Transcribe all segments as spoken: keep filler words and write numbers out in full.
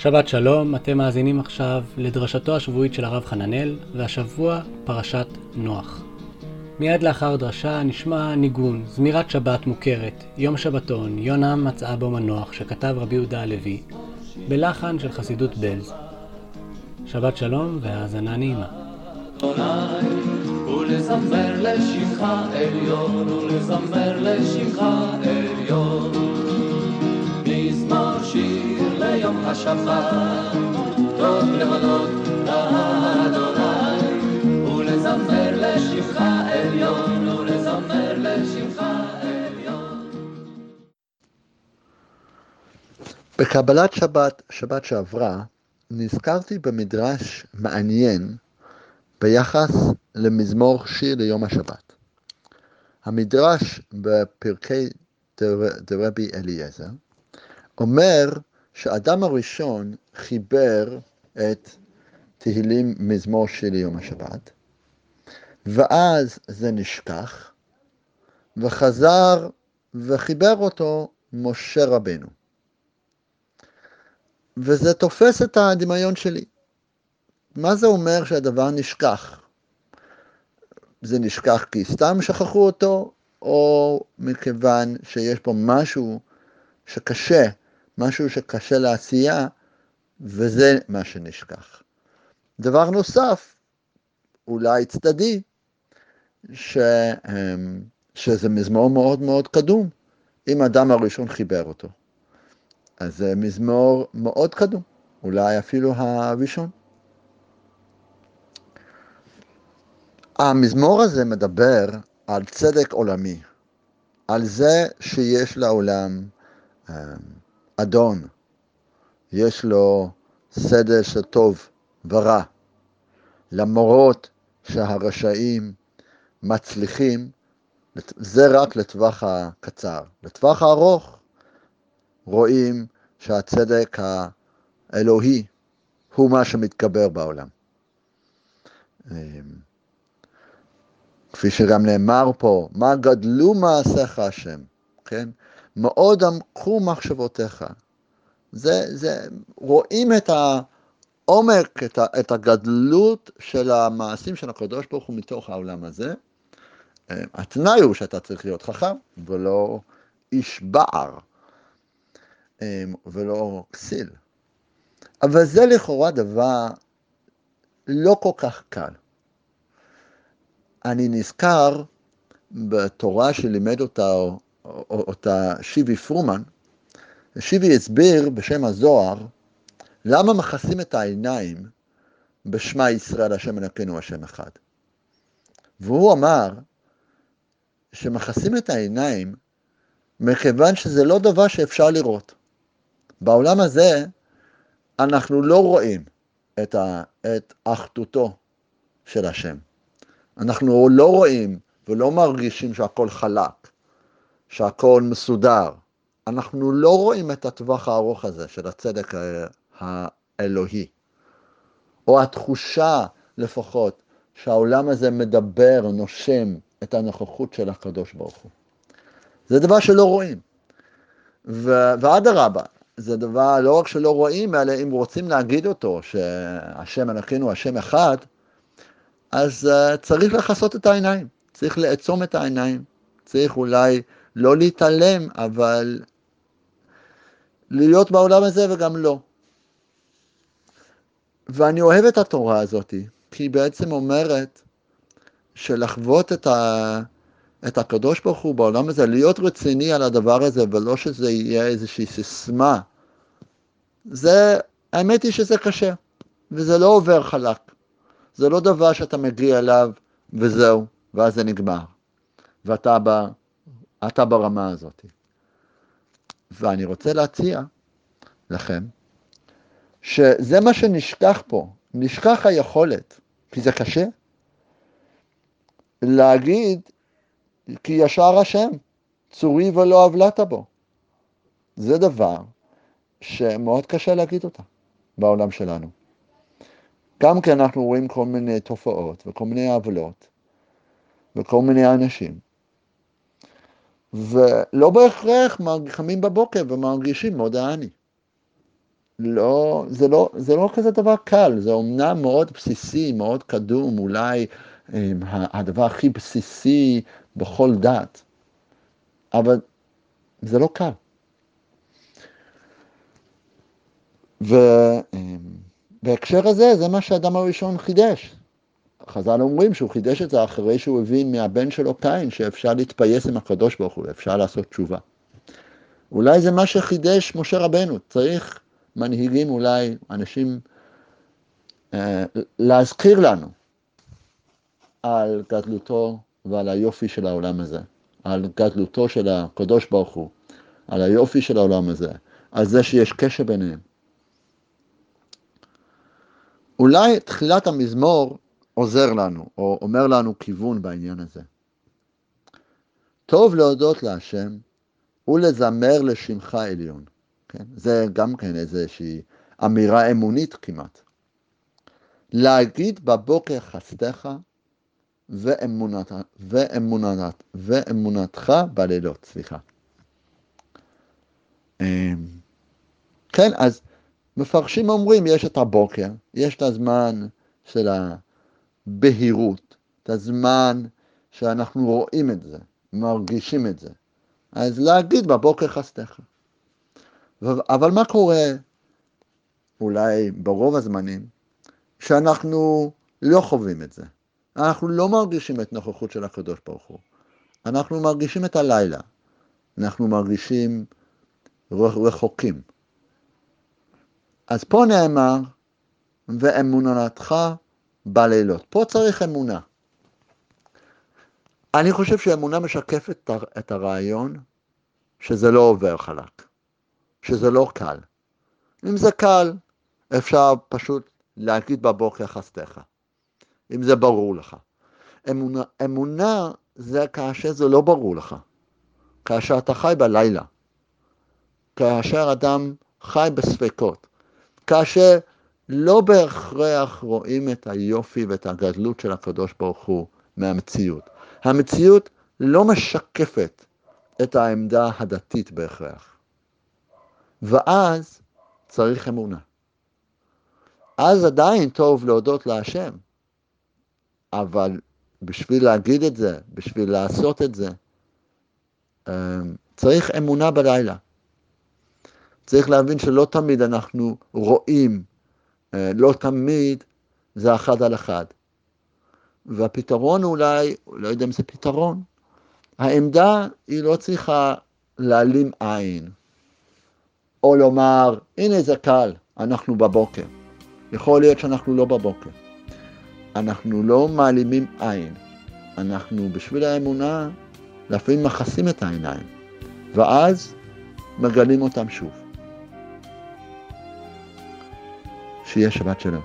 שבת שלום, אתם מאזינים עכשיו לדרשתו השבועית של הרב חננאל, והשבוע פרשת נוח. מיד לאחר דרשה נשמע ניגון, זמירת שבת מוכרת, יום שבתון, יונה מצאה בו מנוח, שכתב רבי יהודה הלוי, בלחן של חסידות בז. שבת שלום והאזנה נעימה. ולזמר לשמך עליון, ולזמר לשמך עליון, מזמור שיר ליום השבת, טוב להודות לאדוני, ולזמר לשמך עליון, ולזמר לשמך עליון. בקבלת שבת, שבת שעברה, נזכרתי במדרש מעניין ביחס למזמור שיר ליום השבת. המדרש בפרקי דרבי אליעזר אומר שאדם הראשון חיבר את תהילים מזמור שיר ליום השבת, ואז זה נשכח, וחזר וחיבר אותו משה רבנו. וזה תופס את הדמיון שלי. מה זה אומר שהדבר נשכח? זה נשכח כי סתם שכחו אותו, או מכיוון שיש פה משהו שקשה, משהו שקשה לעשייה, וזה מה שנשכח. דבר נוסף, אולי צדדי, ש... שזה מזמור מאוד מאוד קדום, אם אדם הראשון חיבר אותו. אז זה מזמור מאוד קדום, אולי אפילו הראשון. המזמור הזה מדבר על צדק עולמי, על זה שיש לעולם אדון, יש לו סדר של טוב ורע, למרות שהרשעים מצליחים, זה רק לטווח הקצר. לטווח הארוך רואים שהצדק האלוהי הוא מה שמתגבר בעולם. כפי שגם נאמר פה, מה גדלו מעשיך השם, כן? מאוד עמקו מחשבותיך. זה, זה, רואים את העומק, את, ה, את הגדלות של המעשים של הקדוש ברוך הוא מתוך העולם הזה. התנאי הוא שאתה צריך להיות חכם, ולא איש בער, ולא כסיל. אבל זה לכאורה דבר לא כל כך קל. אני נזכר בתורה שלימד אותה, אותה שובי פרומן. שובי הסביר בשם הזוהר, למה מכסים את העיניים בשמה ישראל, השם אלוקינו, השם אחד. והוא אמר, שמכסים את העיניים, מכיוון שזה לא דבר שאפשר לראות. בעולם הזה, אנחנו לא רואים את, ה, את אחדותו של השם. אנחנו לא רואים ולא מרגישים שהכל חלק, שהכל מסודר. אנחנו לא רואים את הטווח הארוך הזה של הצדק האלוהי, או התחושה לפחות שהעולם הזה מדבר, נושם את הנוכחות של הקדוש ברוך הוא. זה דבר שלא רואים. ועד הרבה, זה דבר לא רק שלא רואים, אלא אם רוצים להגיד אותו, שהשם אלוקינו, השם אחד, אז uh, צריך לחסות את העיניים, צריך לעצום את העיניים, צריך אולי לא להתעלם, אבל להיות בעולם הזה וגם לא. ואני אוהב את התורה הזאת, כי היא בעצם אומרת שלחוות את, ה... את הקדוש ברוך הוא בעולם הזה, להיות רציני על הדבר הזה, ולא שזה יהיה איזושהי סיסמה. זה, האמת היא שזה קשה, וזה לא עובר חלק. זה לא דבר שאתה מגיע אליו וזהו, ואז זה נגמר. ואתה ב, אתה ברמה הזאת. ואני רוצה להציע לכם, שזה מה שנשכח פה, נשכח היכולת, כי זה קשה, להגיד, כי ישר השם, צורי ולא אבלת בו. זה דבר שמאוד קשה להגיד אותה בעולם שלנו. גם כי אנחנו רואים כל מיני תופעות, וכל מיני עוולות, וכל מיני אנשים. ולא בהכרח מרגישים בבוקר, ומרגישים מאוד העני. לא, זה לא, זה לא כזה דבר קל, זה אומנם מאוד בסיסי, מאוד קדום, אולי הם, הדבר הכי בסיסי בכל דת, אבל זה לא קל. ובהקשר הזה, זה מה שהאדם הראשון חידש. חז"ל אומרים שהוא חידש את זה אחרי שהוא הבין מהבן שלו קין, שאפשר להתפייס עם הקדוש ברוך הוא, אפשר לעשות תשובה. אולי זה מה שחידש משה רבנו, צריך מנהיגים אולי, אנשים, אה, להזכיר לנו על גדלותו ועל היופי של העולם הזה, על גדלותו של הקדוש ברוך הוא, על היופי של העולם הזה, על זה שיש קשר ביניהם. אולי תחילת המזמור עוזר לנו, או אומר לנו כיוון בעניין הזה. טוב להודות להשם ולזמר לשמך עליון. כן? זה גם כן איזושהי אמירה אמונית כמעט. להגיד בבוקר חסדך ואמונת, ואמונת, ואמונתך בלילות, סליחה. כן, אז מפרשים אומרים, יש את הבוקר, יש את הזמן של הבהירות, את הזמן שאנחנו רואים את זה, מרגישים את זה. אז להגיד בבוקר חסדך. אבל מה קורה, אולי ברוב הזמנים, שאנחנו לא חווים את זה. אנחנו לא מרגישים את נוכחות של הקדוש ברוך הוא. אנחנו מרגישים את הלילה. אנחנו מרגישים רחוקים. אז פה נאמר, ואמונתך בלילות. פה צריך אמונה. אני חושב שהאמונה משקפת את הרעיון שזה לא עובר חלק. שזה לא קל. אם זה קל, אפשר פשוט להגיד בבוקר חסדך. אם זה ברור לך. אמונה, אמונה זה כאשר זה לא ברור לך. כאשר אתה חי בלילה. כאשר אדם חי בספקות. כאשר לא בהכרח רואים את היופי ואת הגדלות של הקדוש ברוך הוא מהמציאות. המציאות לא משקפת את העמדה הדתית בהכרח. ואז צריך אמונה. אז עדיין טוב להודות להשם. אבל בשביל להגיד את זה, בשביל לעשות את זה, צריך אמונה בלילה. צריך להבין שלא תמיד אנחנו רואים, לא תמיד זה אחד על אחד. והפתרון אולי, לא יודע אם זה פתרון, העמדה היא לא צריכה להעלים עין, או לומר, הנה זה קל, אנחנו בבוקר. יכול להיות שאנחנו לא בבוקר. אנחנו לא מעלימים עין. אנחנו בשביל האמונה, לפעמים מחסים את העיניים, ואז מגלים אותם שוב. שיהיה שבת שלום.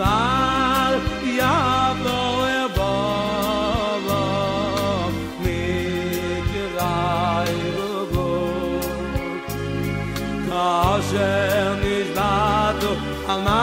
val ya boe boe mit rai boe kasher nicht warte alma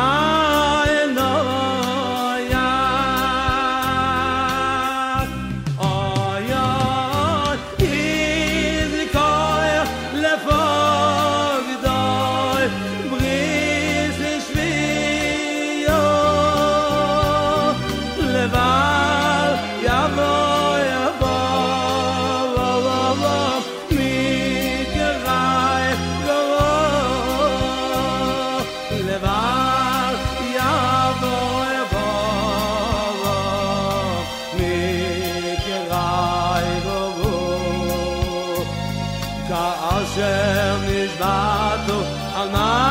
I'll never